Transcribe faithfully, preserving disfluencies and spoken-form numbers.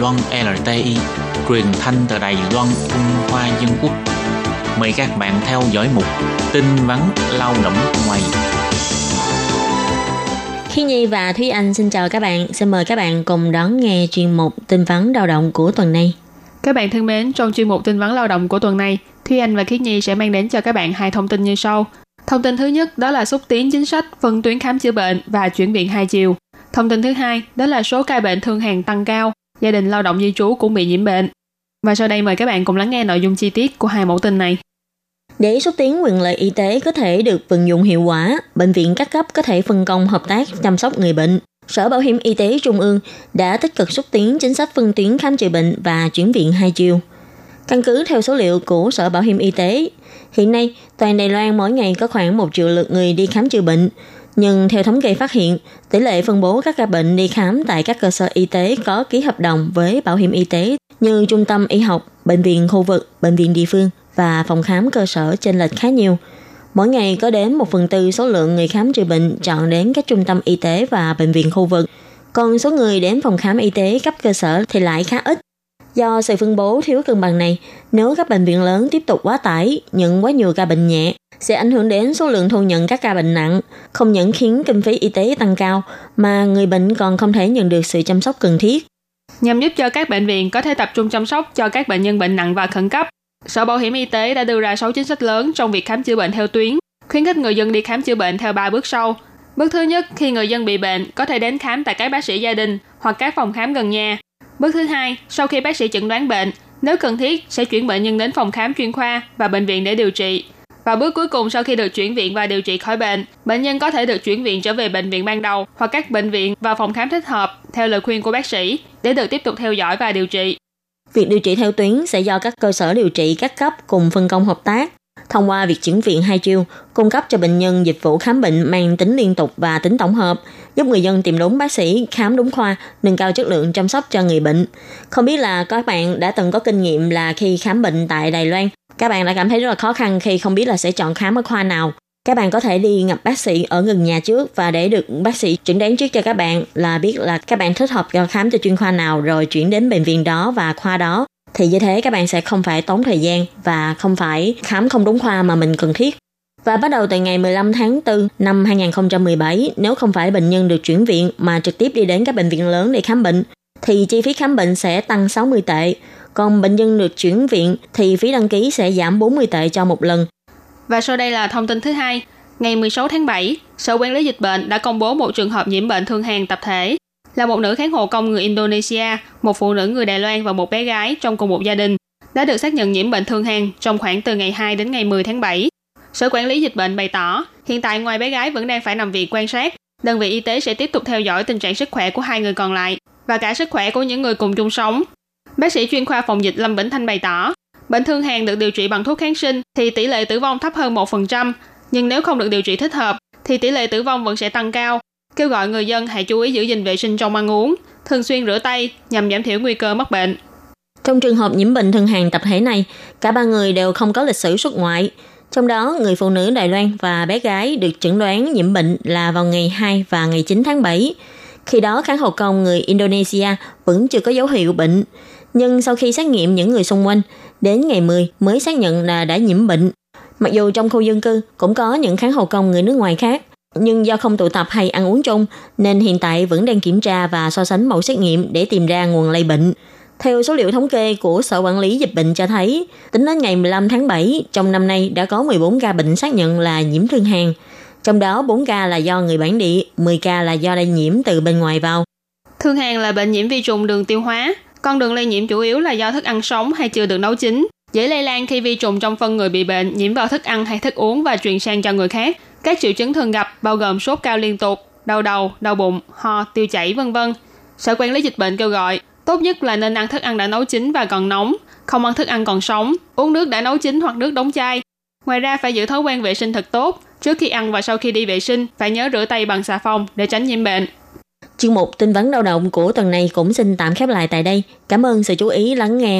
Luân lờ tê i, truyền thanh từ Đài Luân Thung Hoa Dân Quốc. Mời các bạn theo dõi mục tin vắn lao động ngoài. Khi Nhi và Thúy Anh xin chào các bạn. Xin mời các bạn cùng đón nghe chuyên mục tin vắn lao động của tuần này. Các bạn thân mến, trong chuyên mục tin vắn lao động của tuần này, Thúy Anh và Khiết Nhi sẽ mang đến cho các bạn hai thông tin như sau. Thông tin thứ nhất đó là xúc tiến chính sách phân tuyến khám chữa bệnh và chuyển viện hai chiều. Thông tin thứ hai đó là số ca bệnh thương hàn tăng cao, gia đình lao động di trú cũng bị nhiễm bệnh. Và sau đây mời các bạn cùng lắng nghe nội dung chi tiết của hai mẫu tin này. Để xúc tiến quyền lợi y tế có thể được vận dụng hiệu quả, bệnh viện các cấp có thể phân công hợp tác chăm sóc người bệnh. Sở Bảo hiểm Y tế Trung ương đã tích cực xúc tiến chính sách phân tuyến khám chữa bệnh và chuyển viện hai chiều. Căn cứ theo số liệu của Sở Bảo hiểm Y tế, hiện nay toàn Đài Loan mỗi ngày có khoảng một triệu lượt người đi khám chữa bệnh. Nhưng theo thống kê phát hiện, tỷ lệ phân bố các ca bệnh đi khám tại các cơ sở y tế có ký hợp đồng với bảo hiểm y tế như trung tâm y học, bệnh viện khu vực, bệnh viện địa phương và phòng khám cơ sở chênh lệch khá nhiều. Mỗi ngày có đến một phần tư số lượng người khám chữa bệnh chọn đến các trung tâm y tế và bệnh viện khu vực, còn số người đến phòng khám y tế cấp cơ sở thì lại khá ít. Do sự phân bố thiếu cân bằng này, nếu các bệnh viện lớn tiếp tục quá tải, nhận quá nhiều ca bệnh nhẹ, sẽ ảnh hưởng đến số lượng thu nhận các ca bệnh nặng, không những khiến kinh phí y tế tăng cao, mà người bệnh còn không thể nhận được sự chăm sóc cần thiết. Nhằm giúp cho các bệnh viện có thể tập trung chăm sóc cho các bệnh nhân bệnh nặng và khẩn cấp, Sở Bảo hiểm Y tế đã đưa ra sáu chính sách lớn trong việc khám chữa bệnh theo tuyến, khuyến khích người dân đi khám chữa bệnh theo ba bước sau. Bước thứ nhất, khi người dân bị bệnh, có thể đến khám tại các bác sĩ gia đình hoặc các phòng khám gần nhà. Bước thứ hai, sau khi bác sĩ chẩn đoán bệnh, nếu cần thiết sẽ chuyển bệnh nhân đến phòng khám chuyên khoa và bệnh viện để điều trị. Và bước cuối cùng, sau khi được chuyển viện và điều trị khỏi bệnh, bệnh nhân có thể được chuyển viện trở về bệnh viện ban đầu hoặc các bệnh viện và phòng khám thích hợp theo lời khuyên của bác sĩ để được tiếp tục theo dõi và điều trị. Việc điều trị theo tuyến sẽ do các cơ sở điều trị các cấp cùng phân công hợp tác. Thông qua việc chuyển viện hai chiều, cung cấp cho bệnh nhân dịch vụ khám bệnh mang tính liên tục và tính tổng hợp, giúp người dân tìm đúng bác sĩ, khám đúng khoa, nâng cao chất lượng chăm sóc cho người bệnh. Không biết là các bạn đã từng có kinh nghiệm là khi khám bệnh tại Đài Loan, các bạn đã cảm thấy rất là khó khăn khi không biết là sẽ chọn khám ở khoa nào. Các bạn có thể đi gặp bác sĩ ở gần nhà trước và để được bác sĩ chẩn đoán trước cho các bạn là biết là các bạn thích hợp cho khám cho chuyên khoa nào rồi chuyển đến bệnh viện đó và khoa đó. Thì như thế các bạn sẽ không phải tốn thời gian và không phải khám không đúng khoa mà mình cần thiết. Và bắt đầu từ ngày mười lăm tháng tư năm hai nghìn không trăm mười bảy, nếu không phải bệnh nhân được chuyển viện mà trực tiếp đi đến các bệnh viện lớn để khám bệnh, thì chi phí khám bệnh sẽ tăng sáu mươi tệ. Còn bệnh nhân được chuyển viện thì phí đăng ký sẽ giảm bốn mươi tệ cho một lần. Và sau đây là thông tin thứ hai. Ngày mười sáu tháng bảy, Sở Quản lý Dịch bệnh đã công bố một trường hợp nhiễm bệnh thương hàn tập thể. Là một nữ khán hộ công người Indonesia, một phụ nữ người Đài Loan và một bé gái trong cùng một gia đình đã được xác nhận nhiễm bệnh thương hàn trong khoảng từ ngày hai đến ngày mười tháng bảy. Sở Quản lý Dịch bệnh bày tỏ, hiện tại ngoài bé gái vẫn đang phải nằm viện quan sát, đơn vị y tế sẽ tiếp tục theo dõi tình trạng sức khỏe của hai người còn lại và cả sức khỏe của những người cùng chung sống. Bác sĩ chuyên khoa phòng dịch Lâm Bỉnh Thanh bày tỏ, bệnh thương hàn được điều trị bằng thuốc kháng sinh thì tỷ lệ tử vong thấp hơn một phần trăm, nhưng nếu không được điều trị thích hợp thì tỷ lệ tử vong vẫn sẽ tăng cao. Kêu gọi người dân hãy chú ý giữ gìn vệ sinh trong ăn uống, thường xuyên rửa tay nhằm giảm thiểu nguy cơ mắc bệnh. Trong trường hợp nhiễm bệnh thương hàn tập thể này, cả ba người đều không có lịch sử xuất ngoại. Trong đó, người phụ nữ Đài Loan và bé gái được chẩn đoán nhiễm bệnh là vào ngày hai và ngày chín tháng bảy. Khi đó, khán hộ công người Indonesia vẫn chưa có dấu hiệu bệnh. Nhưng sau khi xét nghiệm những người xung quanh, đến ngày mười mới xác nhận là đã nhiễm bệnh. Mặc dù trong khu dân cư cũng có những khán hộ công người nước ngoài khác, nhưng do không tụ tập hay ăn uống chung, nên hiện tại vẫn đang kiểm tra và so sánh mẫu xét nghiệm để tìm ra nguồn lây bệnh. Theo số liệu thống kê của Sở Quản lý Dịch bệnh cho thấy, tính đến ngày mười lăm tháng bảy, trong năm nay đã có mười bốn ca bệnh xác nhận là nhiễm thương hàn. Trong đó, bốn ca là do người bản địa, mười ca là do lây nhiễm từ bên ngoài vào. Thương hàn là bệnh nhiễm vi trùng đường tiêu hóa. Con đường lây nhiễm chủ yếu là do thức ăn sống hay chưa được nấu chín, dễ lây lan khi vi trùng trong phân người bị bệnh nhiễm vào thức ăn hay thức uống và truyền sang cho người khác. Các triệu chứng thường gặp bao gồm sốt cao liên tục, đau đầu, đau bụng, ho, tiêu chảy, vân vân. Sở Quản lý Dịch bệnh kêu gọi, tốt nhất là nên ăn thức ăn đã nấu chín và còn nóng, không ăn thức ăn còn sống, uống nước đã nấu chín hoặc nước đóng chai. Ngoài ra phải giữ thói quen vệ sinh thật tốt, trước khi ăn và sau khi đi vệ sinh phải nhớ rửa tay bằng xà phòng để tránh nhiễm bệnh. Chuyên mục tin vấn lao động của tuần này cũng xin tạm khép lại tại đây. Cảm ơn sự chú ý lắng nghe